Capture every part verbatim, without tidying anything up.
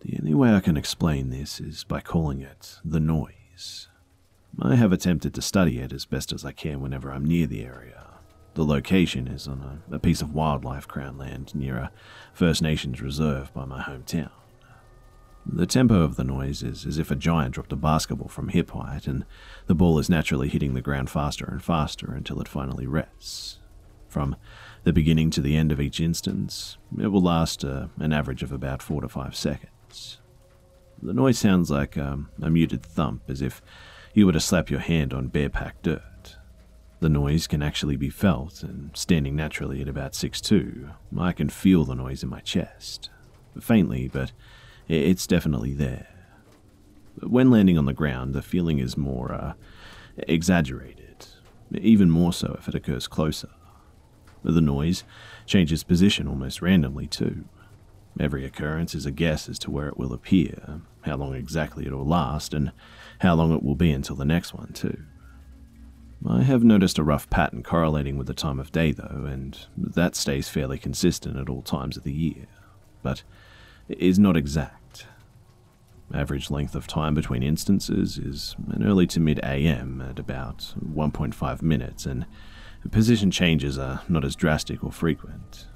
The only way I can explain this is by calling it the noise. I have attempted to study it as best as I can whenever I'm near the area. The location is on a, a piece of wildlife crown land near a First Nations reserve by my hometown. The tempo of the noise is as if a giant dropped a basketball from hip height, and the ball is naturally hitting the ground faster and faster until it finally rests. From the beginning to the end of each instance, it will last uh, an average of about four to five seconds. The noise sounds like um, a muted thump, as if you were to slap your hand on bare-packed dirt. The noise can actually be felt, and standing naturally at about six foot two, I can feel the noise in my chest. Faintly, but it's definitely there. When landing on the ground, the feeling is more uh, exaggerated, even more so if it occurs closer. The noise changes position almost randomly too. Every occurrence is a guess as to where it will appear, how long exactly it will last, and how long it will be until the next one, too. I have noticed a rough pattern correlating with the time of day, though, and that stays fairly consistent at all times of the year, but is not exact. Average length of time between instances is an early to mid-A M at about one point five minutes, and position changes are not as drastic or frequent.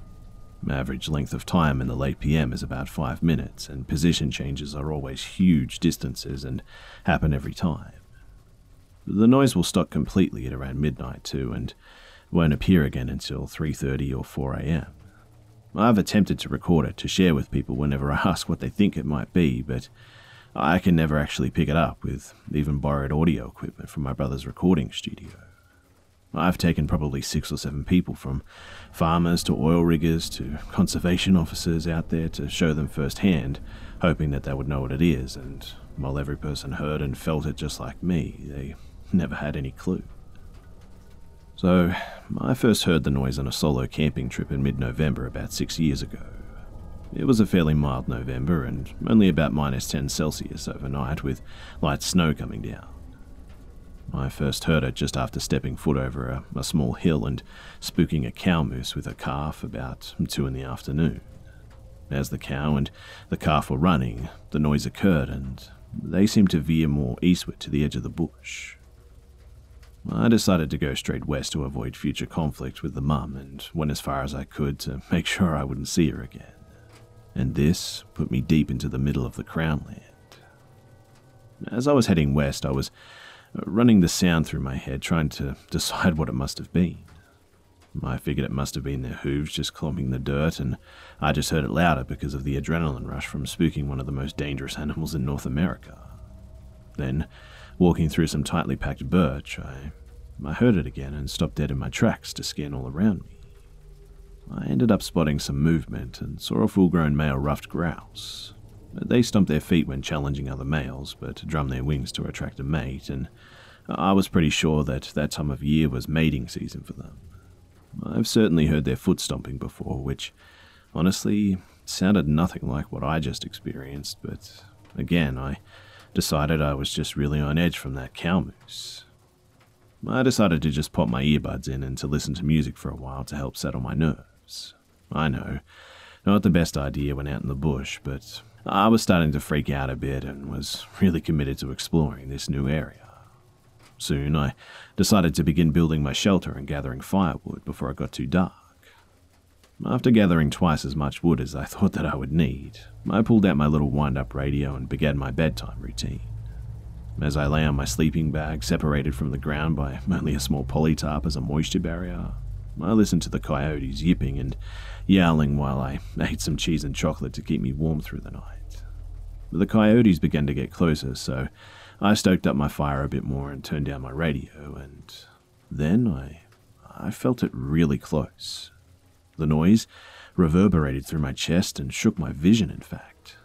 Average length of time in the late P M is about five minutes, and position changes are always huge distances and happen every time. The noise will stop completely at around midnight too, and won't appear again until three thirty or four A M. I've attempted to record it to share with people whenever I ask what they think it might be, but I can never actually pick it up with even borrowed audio equipment from my brother's recording studio. I've taken probably six or seven people, from farmers to oil riggers to conservation officers out there, to show them firsthand, hoping that they would know what it is, and while every person heard and felt it just like me, they never had any clue. So, I first heard the noise on a solo camping trip in mid-November about six years ago. It was a fairly mild November and only about minus ten Celsius overnight, with light snow coming down. I first heard it just after stepping foot over a, a small hill and spooking a cow moose with her calf about two in the afternoon. As the cow and the calf were running, the noise occurred and they seemed to veer more eastward to the edge of the bush. I decided to go straight west to avoid future conflict with the mum and went as far as I could to make sure I wouldn't see her again. and this put me deep into the middle of the Crownland. As I was heading west, I was running the sound through my head, trying to decide what it must have been. I figured it must have been their hooves just clomping the dirt, and I just heard it louder because of the adrenaline rush from spooking one of the most dangerous animals in North America. Then, walking through some tightly packed birch, I, I heard it again and stopped dead in my tracks to scan all around me. I ended up spotting some movement and saw a full-grown male ruffed grouse. They stomp their feet when challenging other males, but drum their wings to attract a mate, and I was pretty sure that that time of year was mating season for them. I've certainly heard their foot stomping before, which honestly sounded nothing like what I just experienced, but again, I decided I was just really on edge from that cow moose. I decided to just pop my earbuds in and to listen to music for a while to help settle my nerves. I know, not the best idea when out in the bush, but I was starting to freak out a bit and was really committed to exploring this new area. Soon, I decided to begin building my shelter and gathering firewood before it got too dark. After gathering twice as much wood as I thought that I would need, I pulled out my little wind-up radio and began my bedtime routine. As I lay on my sleeping bag, separated from the ground by only a small polytarp as a moisture barrier, I listened to the coyotes yipping and yowling while I ate some cheese and chocolate to keep me warm through the night. The coyotes began to get closer, so I stoked up my fire a bit more and turned down my radio, and then I, I felt it really close. The noise reverberated through my chest and shook my vision, in fact.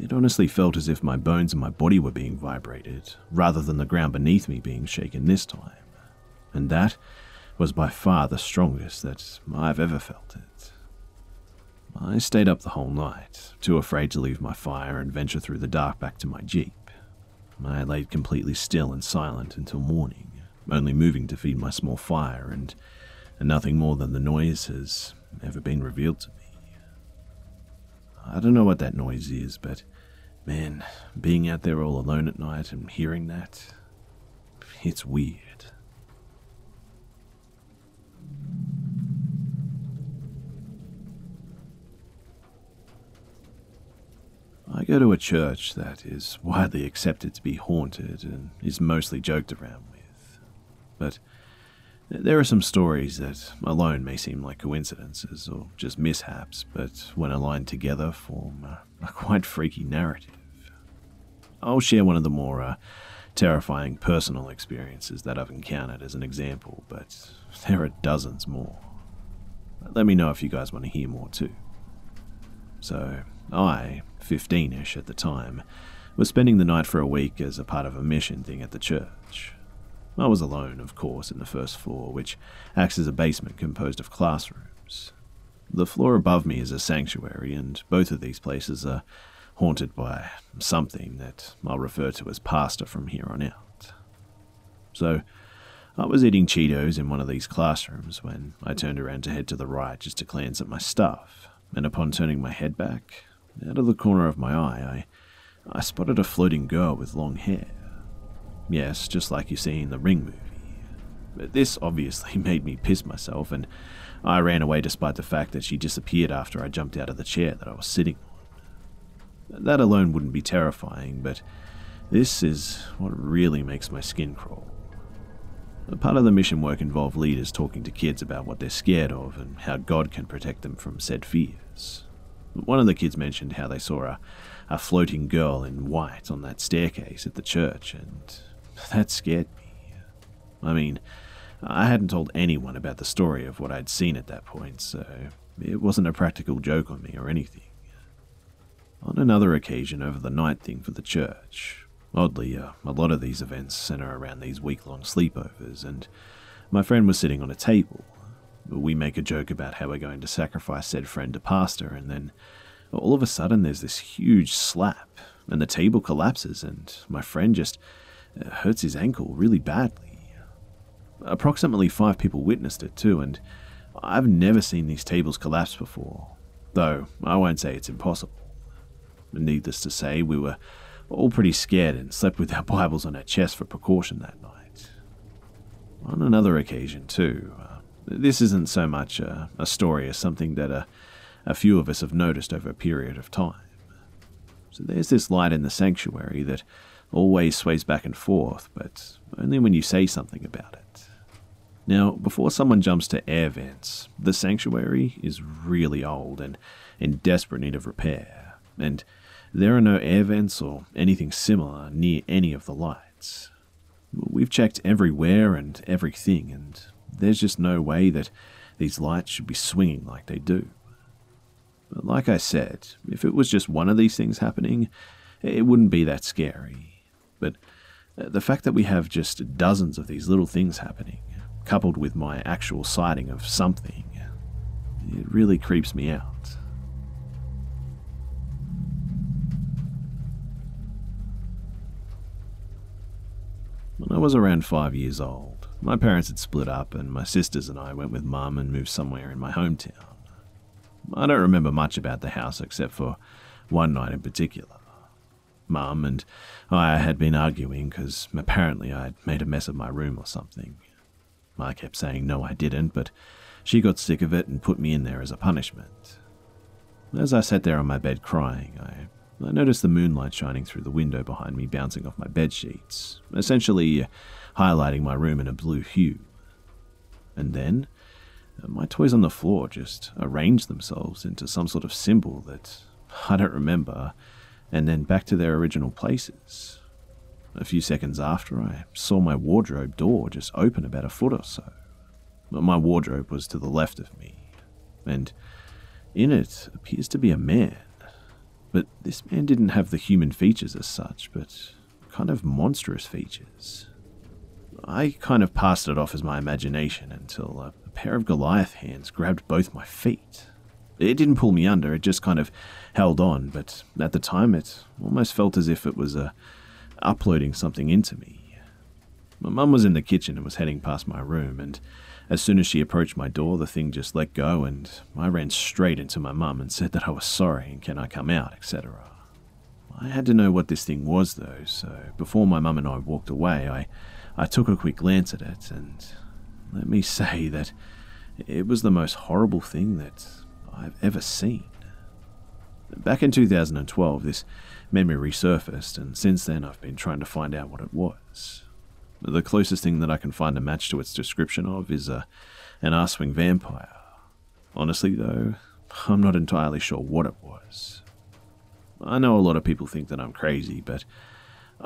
It honestly felt as if my bones and my body were being vibrated, rather than the ground beneath me being shaken this time. And that was by far the strongest that I've ever felt it. I stayed up the whole night, too afraid to leave my fire and venture through the dark back to my jeep. I laid completely still and silent until morning, only moving to feed my small fire, and, and nothing more than the noise has ever been revealed to me. I don't know what that noise is, but man, being out there all alone at night and hearing that, it's weird. I go to a church that is widely accepted to be haunted and is mostly joked around with, but there are some stories that alone may seem like coincidences or just mishaps, but when aligned together form a, a quite freaky narrative. I'll share one of the more uh, terrifying personal experiences that I've encountered as an example, but there are dozens more. Let me know if you guys want to hear more too. So I, fifteen-ish at the time, was spending the night for a week as a part of a mission thing at the church. I was alone, of course, in the first floor, which acts as a basement composed of classrooms. The floor above me is a sanctuary, and both of these places are haunted by something that I'll refer to as Pastor from here on out. So I was eating Cheetos in one of these classrooms when I turned around to head to the right just to glance at my stuff, and upon turning my head back, out of the corner of my eye, I, I spotted a floating girl with long hair. Yes, just like you see in the Ring movie. But this obviously made me piss myself, and I ran away despite the fact that she disappeared after I jumped out of the chair that I was sitting on. That alone wouldn't be terrifying, but this is what really makes my skin crawl. Part of the mission work involved leaders talking to kids about what they're scared of and how God can protect them from said fears. One of the kids mentioned how they saw a, a floating girl in white on that staircase at the church, and that scared me. I mean, I hadn't told anyone about the story of what I'd seen at that point, so it wasn't a practical joke on me or anything. On another occasion over the night thing for the church, oddly, uh, a lot of these events center around these week-long sleepovers, and my friend was sitting on a table. We make a joke about how we're going to sacrifice said friend to Pastor, and then all of a sudden there's this huge slap, and the table collapses, and my friend just hurts his ankle really badly. Approximately five people witnessed it too, and I've never seen these tables collapse before, though I won't say it's impossible. Needless to say, we were all pretty scared and slept with our Bibles on our chest for precaution that night. On another occasion too, uh, this isn't so much a, a story as something that a, a few of us have noticed over a period of time. So there's this light in the sanctuary that always sways back and forth, but only when you say something about it. Now, before someone jumps to air vents, the sanctuary is really old and in desperate need of repair, and there are no air vents or anything similar near any of the lights. We've checked everywhere and everything, and there's just no way that these lights should be swinging like they do. But like I said, if it was just one of these things happening, it wouldn't be that scary. But the fact that we have just dozens of these little things happening, coupled with my actual sighting of something, it really creeps me out. When I was around five years old, my parents had split up and my sisters and I went with Mum and moved somewhere in my hometown. I don't remember much about the house except for one night in particular. Mum and I had been arguing because apparently I'd made a mess of my room or something. I kept saying no I didn't, but she got sick of it and put me in there as a punishment. As I sat there on my bed crying, I I noticed the moonlight shining through the window behind me bouncing off my bed sheets, essentially highlighting my room in a blue hue. And then, my toys on the floor just arranged themselves into some sort of symbol that I don't remember, and then back to their original places. A few seconds after, I saw my wardrobe door just open about a foot or so. My wardrobe was to the left of me, and in it appears to be a man. But this man didn't have the human features as such, but kind of monstrous features. I kind of passed it off as my imagination until a pair of Goliath hands grabbed both my feet. It didn't pull me under, it just kind of held on, but at the time it almost felt as if it was uh, uploading something into me. My mum was in the kitchen and was heading past my room, and as soon as she approached my door, the thing just let go, and I ran straight into my mum and said that I was sorry and can I come out, et cetera. I had to know what this thing was though, so before my mum and I walked away, I, I took a quick glance at it, and let me say that it was the most horrible thing that I've ever seen. Back in two thousand twelve, this memory resurfaced, and since then I've been trying to find out what it was. The closest thing that I can find a match to its description of is a, an arsewing vampire. Honestly though, I'm not entirely sure what it was. I know a lot of people think that I'm crazy, but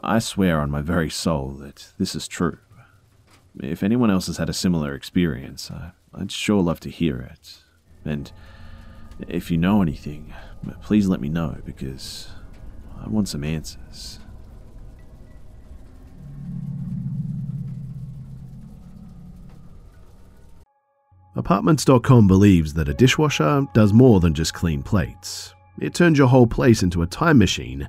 I swear on my very soul that this is true. If anyone else has had a similar experience, I, I'd sure love to hear it. And if you know anything, please let me know, because I want some answers. Apartments dot com believes that a dishwasher does more than just clean plates. It turns your whole place into a time machine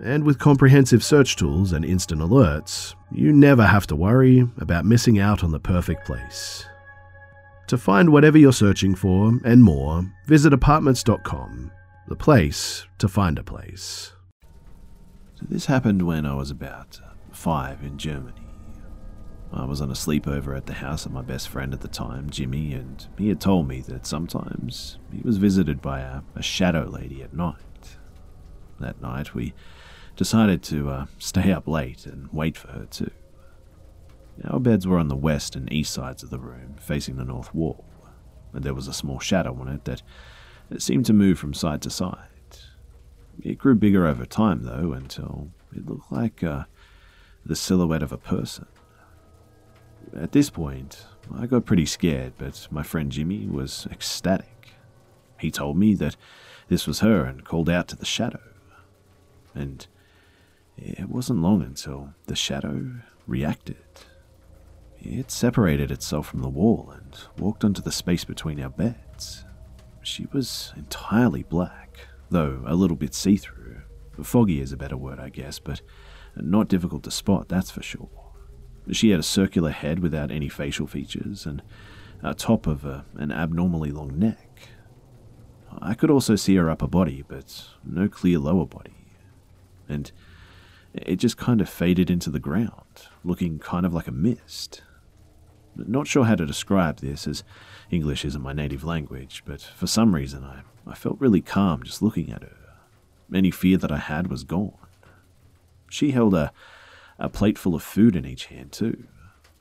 And with comprehensive search tools and instant alerts, you never have to worry about missing out on the perfect place. To find whatever you're searching for and more, visit apartments dot com, the place to find a place. So this happened when I was about five in Germany. I was on a sleepover at the house of my best friend at the time, Jimmy, and he had told me that sometimes he was visited by a, a shadow lady at night. That night, we decided to uh, stay up late and wait for her too. Our beds were on the west and east sides of the room, facing the north wall, and there was a small shadow on it that it seemed to move from side to side. It grew bigger over time, though, until it looked like uh, the silhouette of a person. At this point, I got pretty scared, but my friend Jimmy was ecstatic. He told me that this was her and called out to the shadow. And it wasn't long until the shadow reacted. It separated itself from the wall and walked onto the space between our beds. She was entirely black, though a little bit see-through. Foggy is a better word, I guess, but and not difficult to spot, that's for sure. She had a circular head without any facial features, and a top of a, an abnormally long neck. I could also see her upper body, but no clear lower body, and it just kind of faded into the ground, looking kind of like a mist. Not sure how to describe this, as English isn't my native language, but for some reason I, I felt really calm just looking at her. Any fear that I had was gone. She held a, a plate full of food in each hand too,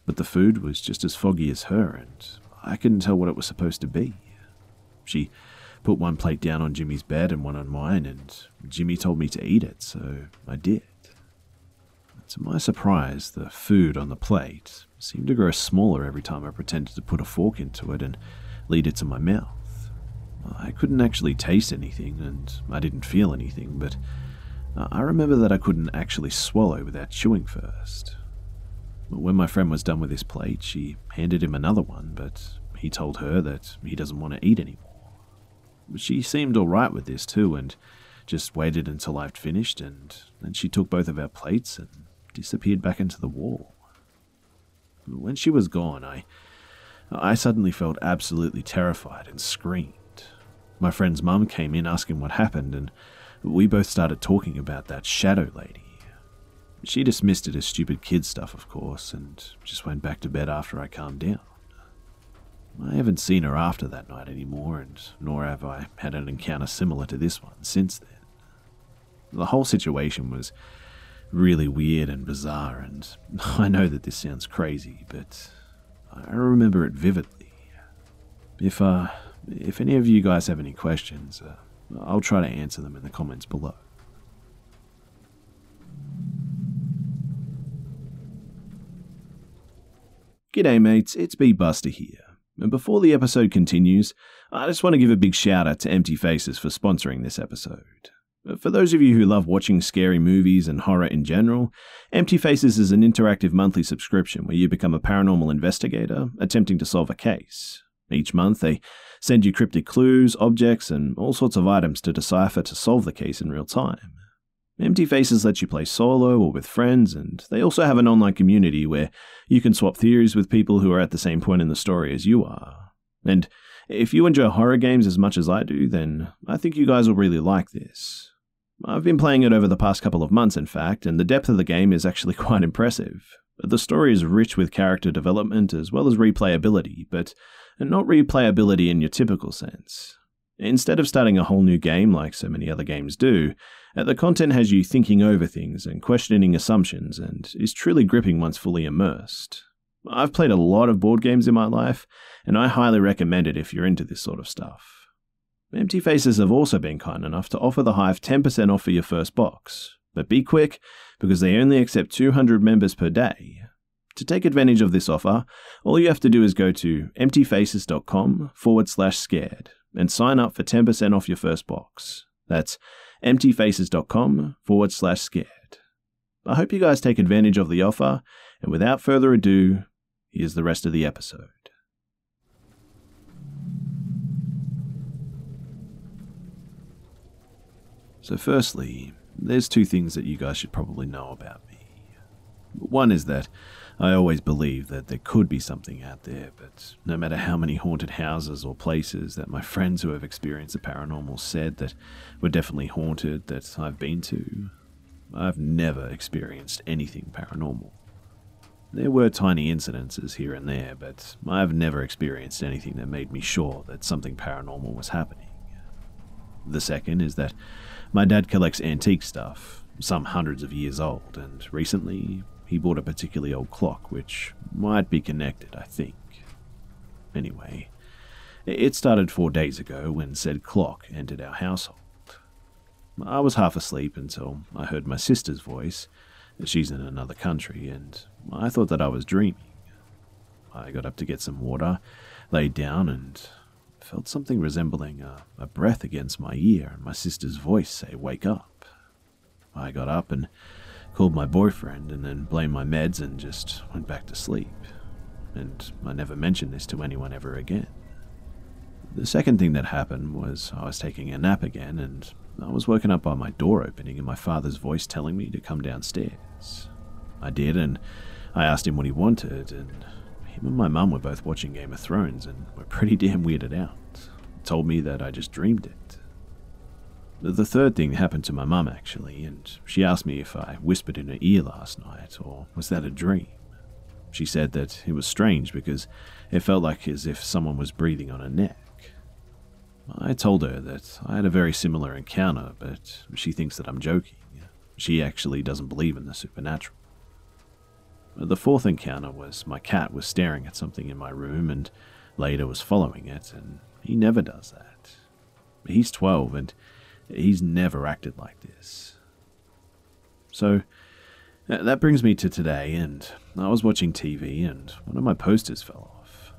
but the food was just as foggy as her, and I couldn't tell what it was supposed to be. She put one plate down on Jimmy's bed and one on mine, and Jimmy told me to eat it, so I did. To my surprise, the food on the plate seemed to grow smaller every time I pretended to put a fork into it and lead it to my mouth. I couldn't actually taste anything, and I didn't feel anything, but I remember that I couldn't actually swallow without chewing first. When my friend was done with his plate, she handed him another one, but he told her that he doesn't want to eat anymore. She seemed alright with this too, and just waited until I'd finished, and then she took both of our plates and disappeared back into the wall. When she was gone, I, I suddenly felt absolutely terrified and screamed. My friend's mum came in asking what happened, and we both started talking about that shadow lady. She dismissed it as stupid kid stuff, of course, and just went back to bed after I calmed down. I haven't seen her after that night anymore, and nor have I had an encounter similar to this one since then. The whole situation was really weird and bizarre, and I know that this sounds crazy, but I remember it vividly. If, uh, if any of you guys have any questions, uh, I'll try to answer them in the comments below. G'day mates, it's B. Buster here. And before the episode continues, I just want to give a big shout out to Empty Faces for sponsoring this episode. For those of you who love watching scary movies and horror in general, Empty Faces is an interactive monthly subscription where you become a paranormal investigator attempting to solve a case. Each month they send you cryptic clues, objects, and all sorts of items to decipher to solve the case in real time. Empty Faces lets you play solo or with friends, and they also have an online community where you can swap theories with people who are at the same point in the story as you are. And if you enjoy horror games as much as I do, then I think you guys will really like this. I've been playing it over the past couple of months, in fact, and the depth of the game is actually quite impressive. The story is rich with character development as well as replayability, but not replayability in your typical sense. Instead of starting a whole new game like so many other games do, the content has you thinking over things and questioning assumptions, and is truly gripping once fully immersed. I've played a lot of board games in my life, and I highly recommend it if you're into this sort of stuff. Empty Faces have also been kind enough to offer the Hive ten percent off for your first box, but be quick because they only accept two hundred members per day. To take advantage of this offer, all you have to do is go to emptyfaces.com forward slash scared. And sign up for ten percent off your first box. That's emptyfaces.com forward slash scared. I hope you guys take advantage of the offer, and without further ado, here's the rest of the episode. So firstly, there's two things that you guys should probably know about me. One is that I always believed that there could be something out there, but no matter how many haunted houses or places that my friends who have experienced the paranormal said that were definitely haunted that I've been to, I've never experienced anything paranormal. There were tiny incidences here and there, but I've never experienced anything that made me sure that something paranormal was happening. The second is that my dad collects antique stuff, some hundreds of years old, and recently he bought a particularly old clock, which might be connected, I think. Anyway, it started four days ago when said clock entered our household. I was half asleep until I heard my sister's voice. She's in another country, and I thought that I was dreaming. I got up to get some water, laid down, and felt something resembling a, a breath against my ear and my sister's voice say, "Wake up." I got up and called my boyfriend and then blamed my meds and just went back to sleep. And I never mentioned this to anyone ever again. The second thing that happened was I was taking a nap again, and I was woken up by my door opening and my father's voice telling me to come downstairs. I did, and I asked him what he wanted, and him and my mum were both watching Game of Thrones and were pretty damn weirded out. He told me that I just dreamed it. The third thing happened to my mum, actually, and she asked me if I whispered in her ear last night, or was that a dream? She said that it was strange because it felt like as if someone was breathing on her neck. I told her that I had a very similar encounter, but she thinks that I'm joking. She actually doesn't believe in the supernatural. The fourth encounter was my cat was staring at something in my room and later was following it, and he never does that. He's twelve and he's never acted like this. So that brings me to today, and I was watching T V and one of my posters fell off.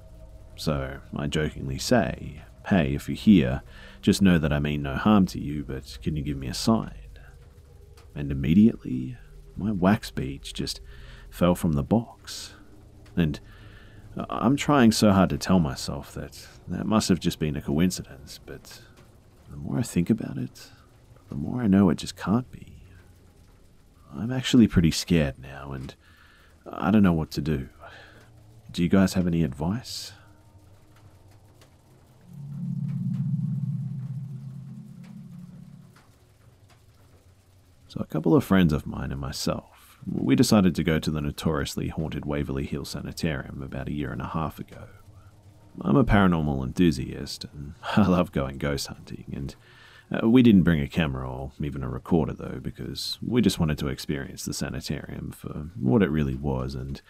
So I jokingly say, "Hey, if you're here, just know that I mean no harm to you, but can you give me a sign?" And immediately my wax beach just fell from the box, and I'm trying so hard to tell myself that that must have just been a coincidence, but the more I think about it, the more I know it just can't be. I'm actually pretty scared now, and I don't know what to do. Do you guys have any advice? So a couple of friends of mine and myself, we decided to go to the notoriously haunted Waverly Hill Sanitarium about a year and a half ago. I'm a paranormal enthusiast, and I love going ghost hunting, and uh, we didn't bring a camera or even a recorder though, because we just wanted to experience the sanitarium for what it really was, and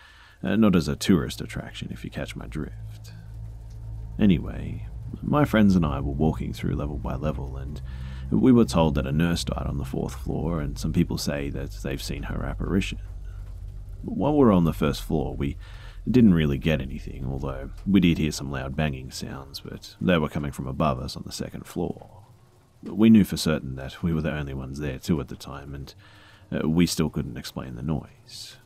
uh, not as a tourist attraction, if you catch my drift. Anyway, my friends and I were walking through level by level, and we were told that a nurse died on the fourth floor, and some people say that they've seen her apparition. While we were on the first floor, we didn't really get anything, although we did hear some loud banging sounds, but they were coming from above us on the second floor. We knew for certain that we were the only ones there too at the time, and we still couldn't explain the noise.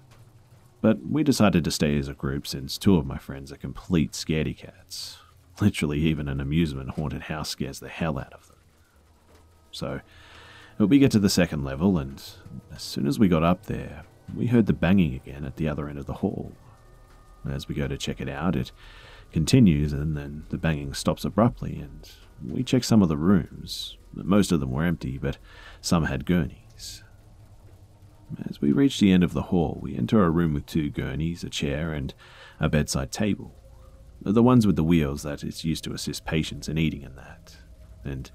But we decided to stay as a group since two of my friends are complete scaredy cats. Literally, even an amusement haunted house scares the hell out of them. So we get to the second level, and as soon as we got up there, we heard the banging again at the other end of the hall. As we go to check it out, it continues, and then the banging stops abruptly, and we check some of the rooms. Most of them were empty, but some had gurneys. As we reach the end of the hall, we enter a room with two gurneys, a chair, and a bedside table. The ones with the wheels that is used to assist patients in eating and that. And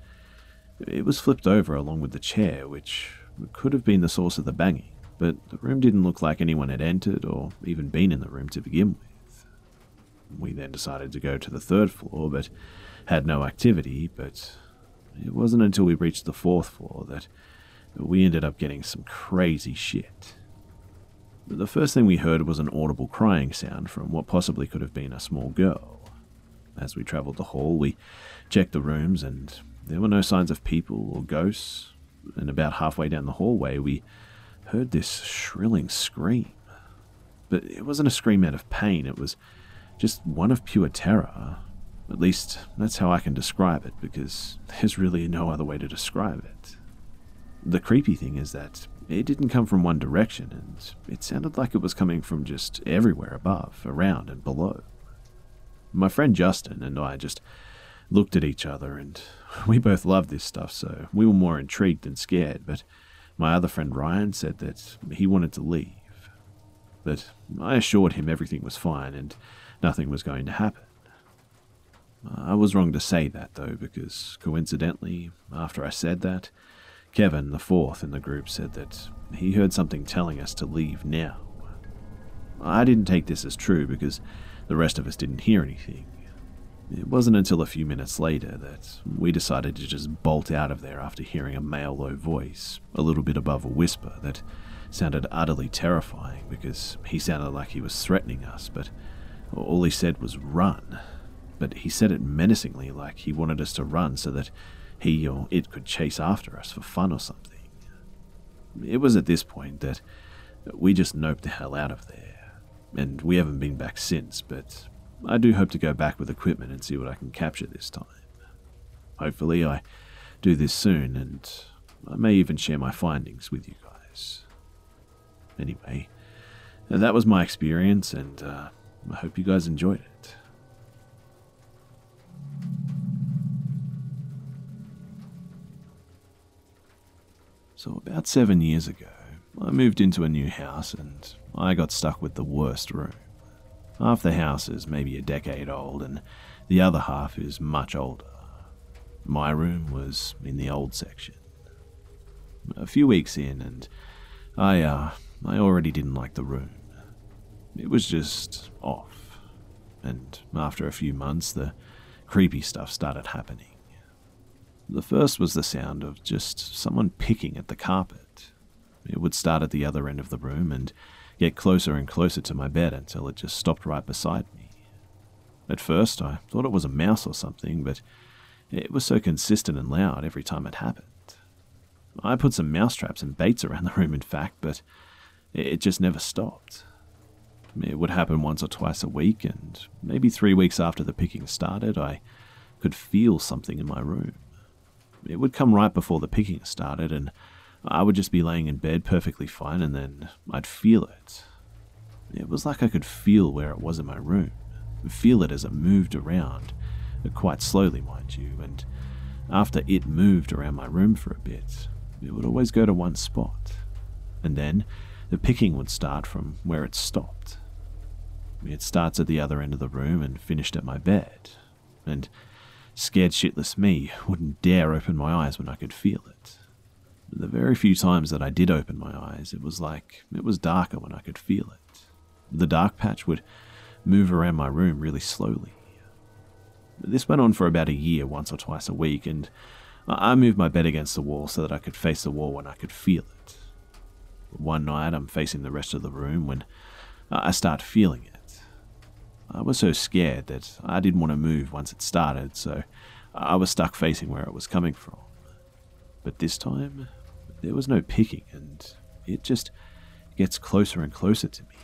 it was flipped over along with the chair, which could have been the source of the banging, but the room didn't look like anyone had entered or even been in the room to begin with. We then decided to go to the third floor, but had no activity, but it wasn't until we reached the fourth floor that we ended up getting some crazy shit. The first thing we heard was an audible crying sound from what possibly could have been a small girl. As we traveled the hall, we checked the rooms, and there were no signs of people or ghosts, and about halfway down the hallway we heard this shrilling scream. But it wasn't a scream out of pain, it was just one of pure terror. At least that's how I can describe it, because there's really no other way to describe it. The creepy thing is that it didn't come from one direction, and it sounded like it was coming from just everywhere above, around, and below. My friend Justin and I just looked at each other, and we both loved this stuff, so we were more intrigued than scared, but my other friend Ryan said that he wanted to leave. But I assured him everything was fine and nothing was going to happen. I was wrong to say that though, because coincidentally, after I said that, Kevin, the fourth in the group, said that he heard something telling us to leave now. I didn't take this as true because the rest of us didn't hear anything. It wasn't until a few minutes later that we decided to just bolt out of there after hearing a male low voice, a little bit above a whisper, that sounded utterly terrifying because he sounded like he was threatening us, but all he said was "run." But he said it menacingly, like he wanted us to run so that he or it could chase after us for fun or something. It was at this point that we just noped the hell out of there, and we haven't been back since, but I do hope to go back with equipment and see what I can capture this time. Hopefully I do this soon, and I may even share my findings with you guys. Anyway, that was my experience, and uh, I hope you guys enjoyed it. So about seven years ago, I moved into a new house and I got stuck with the worst room. Half the house is maybe a decade old and the other half is much older. My room was in the old section. A few weeks in and I, uh, I already didn't like the room. It was just off. And after a few months, the creepy stuff started happening. The first was the sound of just someone picking at the carpet. It would start at the other end of the room and get closer and closer to my bed until it just stopped right beside me. At first, I thought it was a mouse or something, but it was so consistent and loud every time it happened. I put some mouse traps and baits around the room, in fact, but it just never stopped. It would happen once or twice a week, and maybe three weeks after the picking started, I could feel something in my room. It would come right before the picking started, and I would just be laying in bed perfectly fine, and then I'd feel it. It was like I could feel where it was in my room, feel it as it moved around, quite slowly, mind you, and after it moved around my room for a bit, it would always go to one spot, and then the picking would start from where it stopped. It starts at the other end of the room and finished at my bed, and scared shitless me wouldn't dare open my eyes when I could feel it. The very few times that I did open my eyes, it was like it was darker when I could feel it. The dark patch would move around my room really slowly. This went on for about a year, once or twice a week, and I moved my bed against the wall so that I could face the wall when I could feel it. One night, I'm facing the rest of the room when I start feeling it. I was so scared that I didn't want to move once it started, so I was stuck facing where it was coming from. But this time, there was no picking, and it just gets closer and closer to me.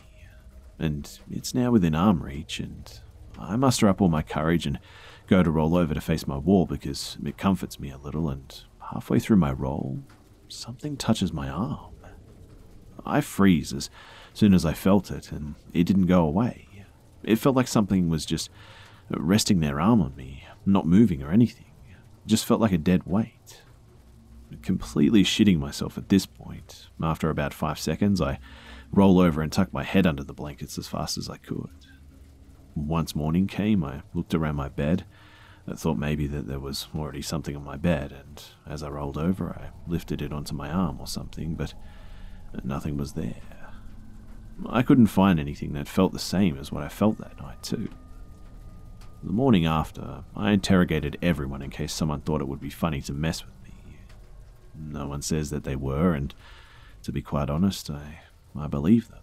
And it's now within arm reach, and I muster up all my courage and go to roll over to face my wall because it comforts me a little, and halfway through my roll, something touches my arm. I freeze as soon as I felt it, and it didn't go away. It felt like something was just resting their arm on me, not moving or anything. It just felt like a dead weight. Completely shitting myself at this point. After about five seconds, I roll over and tuck my head under the blankets as fast as I could. Once morning came, I looked around my bed. I thought maybe that there was already something on my bed, and as I rolled over, I lifted it onto my arm or something, but nothing was there. I couldn't find anything that felt the same as what I felt that night, too. The morning after, I interrogated everyone in case someone thought it would be funny to mess with me. No one says that they were, and to be quite honest, I, I believe them.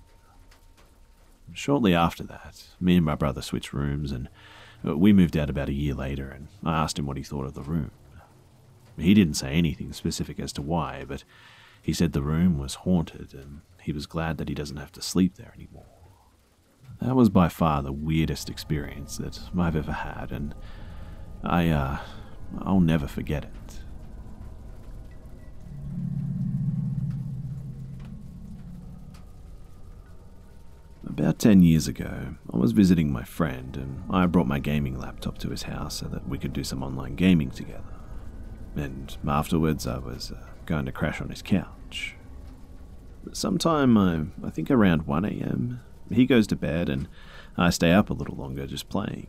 Shortly after that, me and my brother switched rooms, and we moved out about a year later, and I asked him what he thought of the room. He didn't say anything specific as to why, but he said the room was haunted and he was glad that he doesn't have to sleep there anymore. That was by far the weirdest experience that I've ever had, and I, uh, I'll never forget it. About ten years ago, I was visiting my friend, and I brought my gaming laptop to his house so that we could do some online gaming together. And afterwards, I was uh, going to crash on his couch. Sometime, I, I think around one a m, he goes to bed and I stay up a little longer just playing.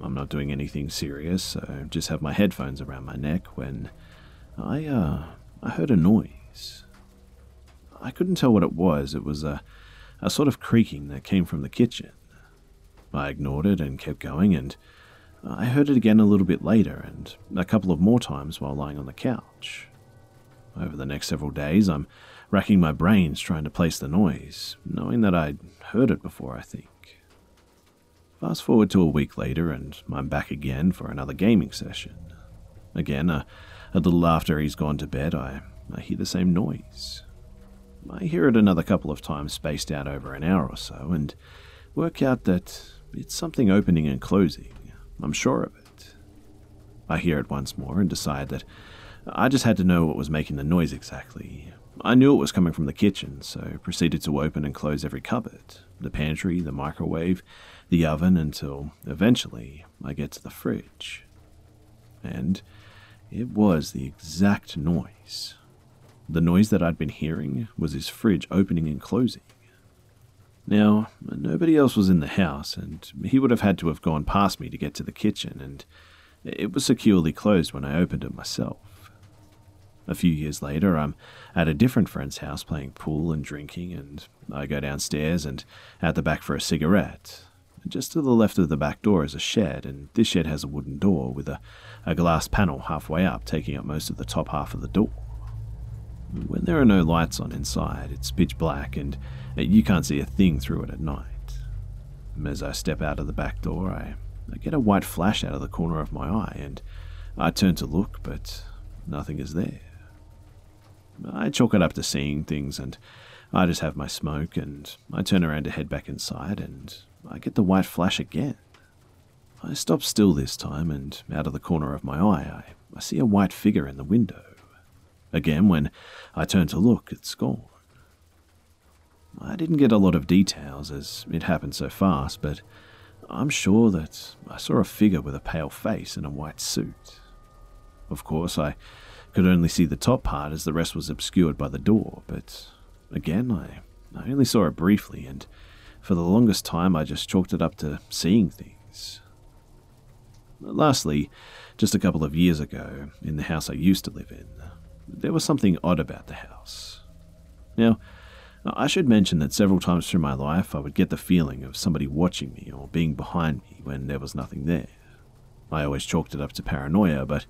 I'm not doing anything serious, so just have my headphones around my neck when I, uh, I heard a noise. I couldn't tell what it was. It was a A sort of creaking that came from the kitchen. I ignored it and kept going, and I heard it again a little bit later and a couple of more times while lying on the couch. Over the next several days, I'm racking my brains trying to place the noise, knowing that I'd heard it before, I think. Fast forward to a week later, and I'm back again for another gaming session. Again, a, a little after he's gone to bed, I, I hear the same noise. I hear it another couple of times spaced out over an hour or so, and work out that it's something opening and closing. I'm sure of it. I hear it once more and decide that I just had to know what was making the noise exactly. I knew it was coming from the kitchen, so proceeded to open and close every cupboard, the pantry, the microwave, the oven, until eventually I get to the fridge. And it was the exact noise. The noise that I'd been hearing was his fridge opening and closing. Now, nobody else was in the house, and he would have had to have gone past me to get to the kitchen, and it was securely closed when I opened it myself. A few years later, I'm at a different friend's house playing pool and drinking, and I go downstairs and out the back for a cigarette. Just to the left of the back door is a shed, and this shed has a wooden door with a, a glass panel halfway up, taking up most of the top half of the door. When there are no lights on inside, it's pitch black and you can't see a thing through it at night. As I step out of the back door, I, I get a white flash out of the corner of my eye, and I turn to look, but nothing is there. I chalk it up to seeing things, and I just have my smoke, and I turn around to head back inside, and I get the white flash again. I stop still this time, and out of the corner of my eye, I, I see a white figure in the window. Again, when I turn to look, it's gone. I didn't get a lot of details as it happened so fast, but I'm sure that I saw a figure with a pale face and a white suit. Of course, I could only see the top part as the rest was obscured by the door, but again, I, I only saw it briefly, and for the longest time I just chalked it up to seeing things. Lastly, just a couple of years ago, in the house I used to live in, there was something odd about the house. Now, I should mention that several times through my life I would get the feeling of somebody watching me or being behind me when there was nothing there. I always chalked it up to paranoia, but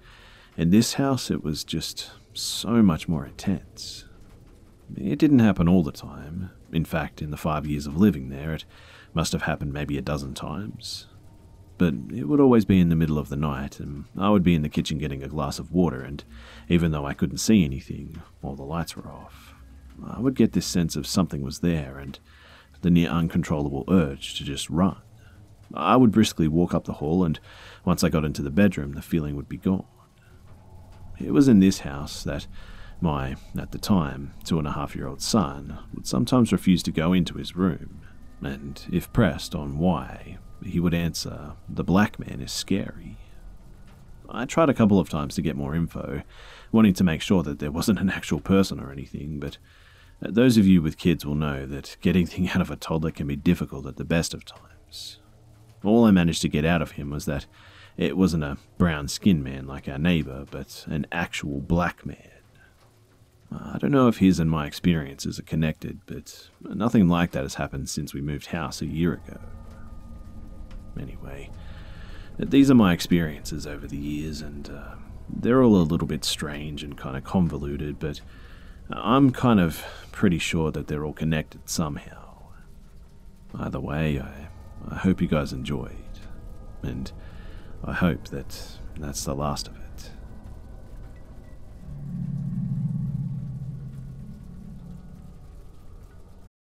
in this house it was just so much more intense. It didn't happen all the time. In fact, in the five years of living there, it must have happened maybe a dozen times. But it would always be in the middle of the night, and I would be in the kitchen getting a glass of water, and even though I couldn't see anything, all the lights were off, I would get this sense of something was there, and the near uncontrollable urge to just run. I would briskly walk up the hall, and once I got into the bedroom, the feeling would be gone. It was in this house that my, at the time, two-and-a-half-year-old son would sometimes refuse to go into his room, and if pressed on why, he would answer, "The black man is scary." I tried a couple of times to get more info, wanting to make sure that there wasn't an actual person or anything, but those of you with kids will know that getting things out of a toddler can be difficult at the best of times. All I managed to get out of him was that it wasn't a brown-skinned man like our neighbor, but an actual black man. I don't know if his and my experiences are connected, but nothing like that has happened since we moved house a year ago. Anyway, these are my experiences over the years, and uh, they're all a little bit strange and kind of convoluted, but I'm kind of pretty sure that they're all connected somehow. Either way, I, I hope you guys enjoyed, and I hope that that's the last of it.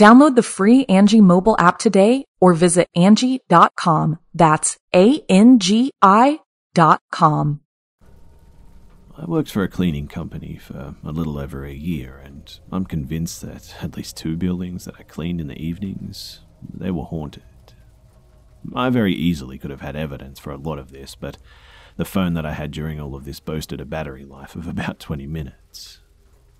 Download the free Angie mobile app today or visit Angie dot com. That's A N G I dot com. I worked for a cleaning company for a little over a year, and I'm convinced that at least two buildings that I cleaned in the evenings, they were haunted. I very easily could have had evidence for a lot of this, but the phone that I had during all of this boasted a battery life of about twenty minutes.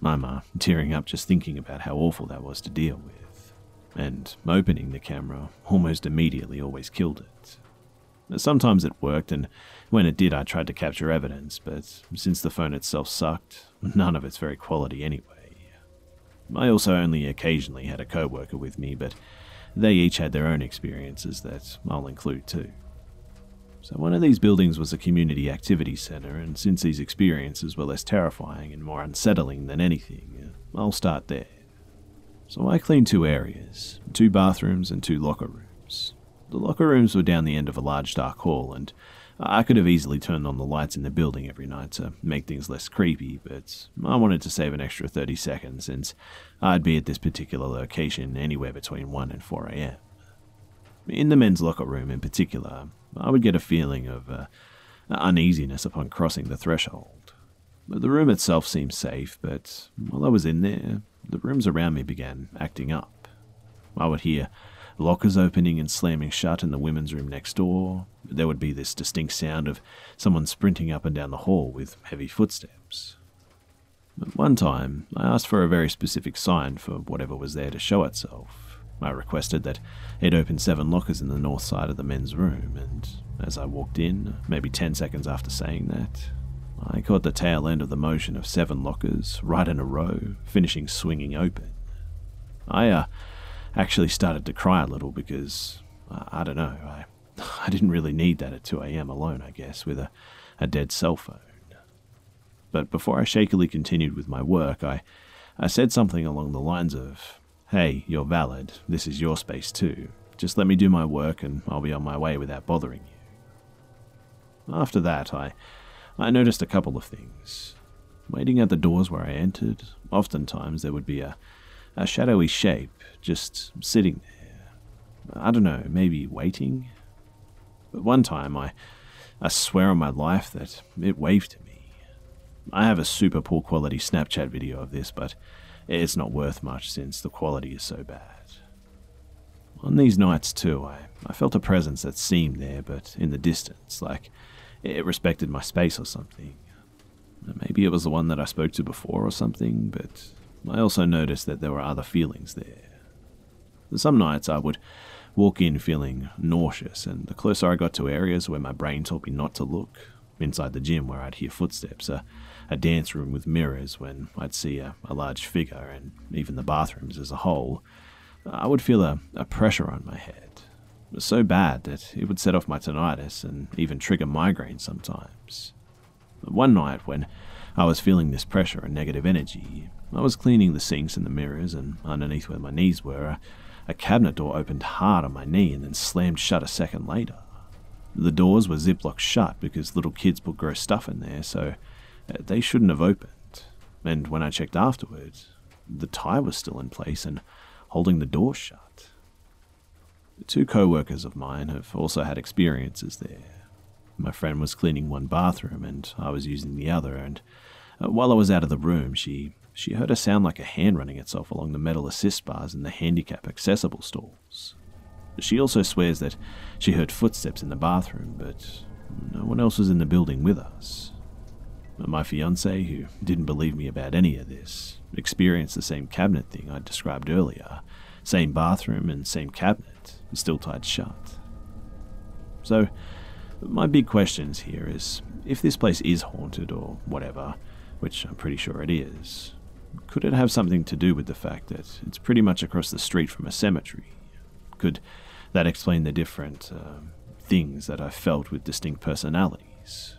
I'm uh, tearing up just thinking about how awful that was to deal with, and opening the camera almost immediately always killed it. Sometimes it worked, and when it did I tried to capture evidence, but since the phone itself sucked, none of its very quality anyway. I also only occasionally had a co-worker with me, but they each had their own experiences that I'll include too. So one of these buildings was a community activity center, and since these experiences were less terrifying and more unsettling than anything, I'll start there. So I cleaned two areas, two bathrooms and two locker rooms. The locker rooms were down the end of a large dark hall, and I could have easily turned on the lights in the building every night to make things less creepy, but I wanted to save an extra thirty seconds since I'd be at this particular location anywhere between one and four a m In the men's locker room in particular, I would get a feeling of uh, uneasiness upon crossing the threshold. The room itself seemed safe, but while I was in there, the rooms around me began acting up. I would hear lockers opening and slamming shut in the women's room next door. There would be this distinct sound of someone sprinting up and down the hall with heavy footsteps. At one time, I asked for a very specific sign for whatever was there to show itself. I requested that it open seven lockers in the north side of the men's room, and as I walked in, maybe ten seconds after saying that, I caught the tail end of the motion of seven lockers, right in a row, finishing swinging open. I, uh... actually started to cry a little because, uh, I don't know, I, I didn't really need that at two a m alone, I guess, with a, a dead cell phone. But before I shakily continued with my work, I, I said something along the lines of, "Hey, you're valid, this is your space too, just let me do my work and I'll be on my way without bothering you." After that, I, I noticed a couple of things. Waiting at the doors where I entered, oftentimes there would be a A shadowy shape, just sitting there. I don't know, maybe waiting? But one time, I, I swear on my life that it waved to me. I have a super poor quality Snapchat video of this, but it's not worth much since the quality is so bad. On these nights too, I, I felt a presence that seemed there, but in the distance, like it respected my space or something. Maybe it was the one that I spoke to before or something, but I also noticed that there were other feelings there. Some nights I would walk in feeling nauseous, and the closer I got to areas where my brain told me not to look, inside the gym where I'd hear footsteps, a, a dance room with mirrors when I'd see a, a large figure, and even the bathrooms as a whole, I would feel a, a pressure on my head. It was so bad that it would set off my tinnitus and even trigger migraines sometimes. One night when I was feeling this pressure and negative energy, I was cleaning the sinks and the mirrors, and underneath where my knees were, a, a cabinet door opened hard on my knee and then slammed shut a second later. The doors were ziplocked shut because little kids put gross stuff in there, so they shouldn't have opened. And when I checked afterwards, the tie was still in place and holding the door shut. Two co-workers of mine have also had experiences there. My friend was cleaning one bathroom and I was using the other, and while I was out of the room, she... She heard a sound like a hand running itself along the metal assist bars in the handicap accessible stalls. She also swears that she heard footsteps in the bathroom, but no one else was in the building with us. My fiancé, who didn't believe me about any of this, experienced the same cabinet thing I described earlier, same bathroom and same cabinet, still tied shut. So, my big questions here is, if this place is haunted or whatever, which I'm pretty sure it is, could it have something to do with the fact that it's pretty much across the street from a cemetery? Could that explain the different uh, things that I felt with distinct personalities?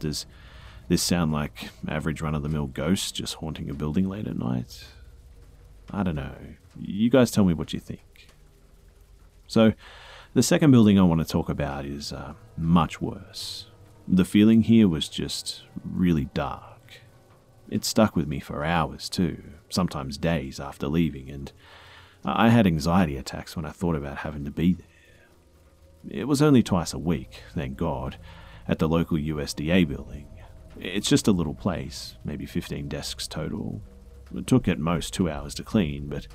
Does this sound like average run-of-the-mill ghosts just haunting a building late at night? I don't know. You guys tell me what you think. So, the second building I want to talk about is uh, much worse. The feeling here was just really dark. It stuck with me for hours too, sometimes days after leaving, and I had anxiety attacks when I thought about having to be there. It was only twice a week, thank God, at the local U S D A building. It's just a little place, maybe fifteen desks total. It took at most two hours to clean, but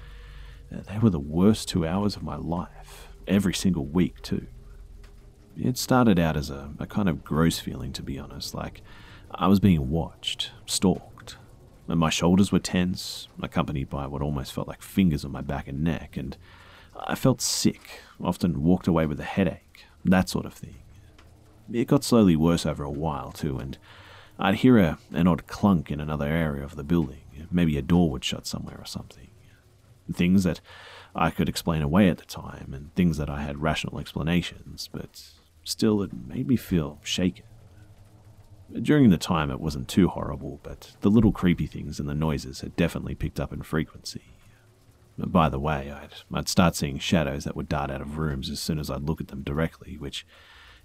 they were the worst two hours of my life, every single week too. It started out as a, a kind of gross feeling, to be honest, like I was being watched, stalked. and my shoulders were tense, accompanied by what almost felt like fingers on my back and neck, and I felt sick, often walked away with a headache, that sort of thing. It got slowly worse over a while too, and I'd hear a, an odd clunk in another area of the building. Maybe a door would shut somewhere or something. Things that I could explain away at the time, and things that I had rational explanations, but still it made me feel shaken. During the time it wasn't too horrible, but the little creepy things and the noises had definitely picked up in frequency. By the way, I'd, I'd start seeing shadows that would dart out of rooms as soon as I'd look at them directly, which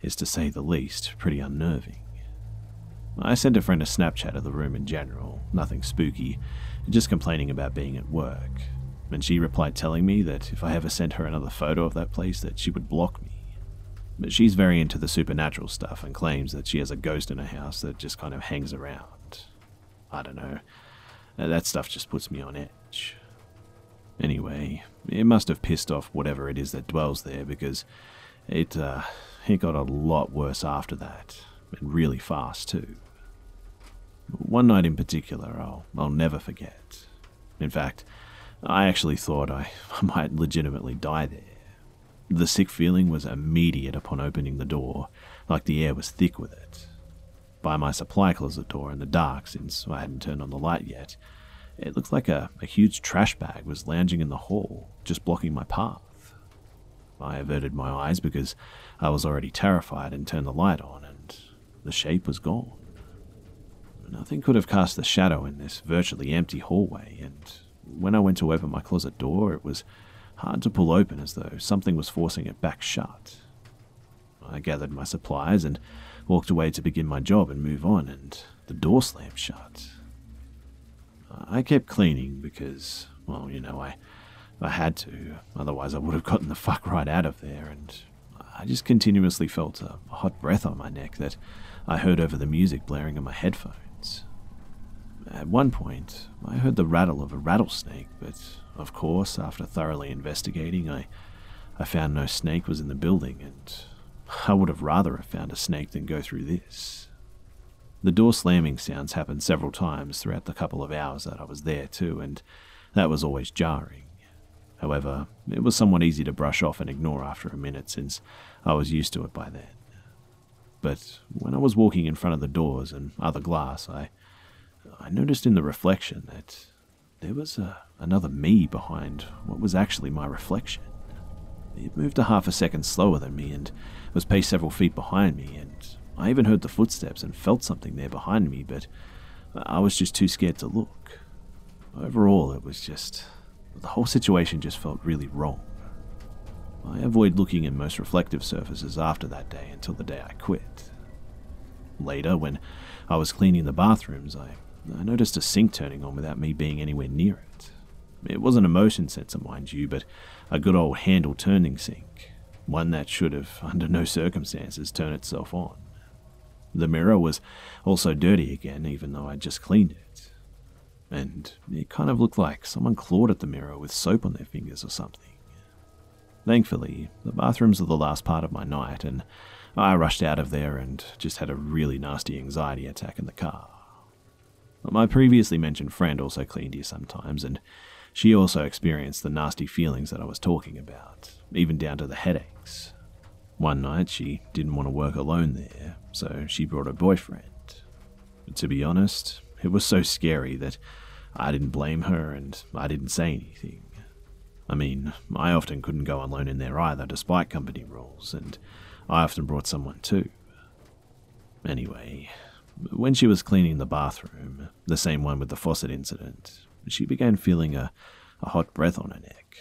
is, to say the least, pretty unnerving. I sent a friend a Snapchat of the room in general, nothing spooky, just complaining about being at work, and she replied telling me that if I ever sent her another photo of that place that she would block me. But she's very into the supernatural stuff and claims that she has a ghost in her house that just kind of hangs around. I don't know, that stuff just puts me on edge. Anyway, it must have pissed off whatever it is that dwells there, because it, uh, it got a lot worse after that, and really fast too. One night in particular I'll, I'll never forget. In fact, I actually thought I might legitimately die there. The sick feeling was immediate upon opening the door, like the air was thick with it. By my supply closet door in the dark, since I hadn't turned on the light yet, it looked like a, a huge trash bag was lounging in the hall, just blocking my path. I averted my eyes because I was already terrified and turned the light on, and the shape was gone. Nothing could have cast the shadow in this virtually empty hallway, and when I went to open my closet door, it was hard to pull open, as though something was forcing it back shut. I gathered my supplies and walked away to begin my job and move on, and the door slammed shut. I kept cleaning because, well, you know, I, I had to, otherwise I would have gotten the fuck right out of there, and I just continuously felt a hot breath on my neck that I heard over the music blaring in my headphones. At one point, I heard the rattle of a rattlesnake, but of course, after thoroughly investigating, I, I found no snake was in the building, and I would have rather have found a snake than go through this. The door slamming sounds happened several times throughout the couple of hours that I was there too, and that was always jarring. However, it was somewhat easy to brush off and ignore after a minute, since I was used to it by then. But when I was walking in front of the doors and other glass, I, I noticed in the reflection that there was a, another me behind what was actually my reflection. It moved a half a second slower than me and was paced several feet behind me, and I even heard the footsteps and felt something there behind me, but I was just too scared to look. Overall, it was just... the whole situation just felt really wrong. I avoid looking in most reflective surfaces after that day until the day I quit. Later, when I was cleaning the bathrooms, I, I noticed a sink turning on without me being anywhere near it. It wasn't a motion sensor, mind you, but a good old handle-turning sink, one that should have, under no circumstances, turned itself on. The mirror was also dirty again, even though I'd just cleaned it. And it kind of looked like someone clawed at the mirror with soap on their fingers or something. Thankfully, the bathrooms were the last part of my night, and I rushed out of there and just had a really nasty anxiety attack in the car. My previously mentioned friend also cleaned here sometimes, and she also experienced the nasty feelings that I was talking about, even down to the headaches. One night, she didn't want to work alone there, so she brought her boyfriend. But to be honest, it was so scary that I didn't blame her and I didn't say anything. I mean, I often couldn't go alone in there either, despite company rules, and I often brought someone too. Anyway, when she was cleaning the bathroom, the same one with the faucet incident, she began feeling a, a hot breath on her neck.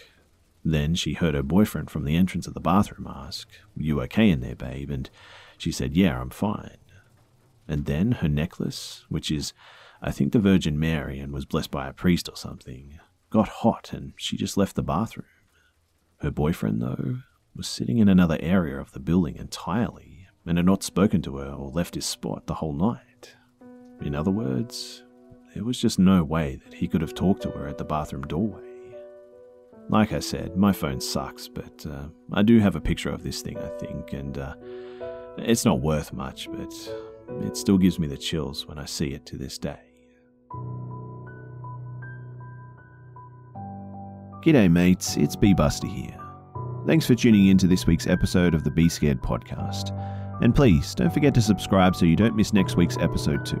Then she heard her boyfriend from the entrance of the bathroom ask, "You okay in there, babe?" And she said, "Yeah, I'm fine." And then her necklace, which is, I think, the Virgin Mary and was blessed by a priest or something, got hot and she just left the bathroom. Her boyfriend, though, was sitting in another area of the building entirely and had not spoken to her or left his spot the whole night. In other words, there was just no way that he could have talked to her at the bathroom doorway. Like I said, my phone sucks, but uh, I do have a picture of this thing, I think, and uh, it's not worth much, but it still gives me the chills when I see it to this day. G'day mates, it's B. Buster here. Thanks for tuning in to this week's episode of the Be Scared podcast. And please, don't forget to subscribe so you don't miss next week's episode too.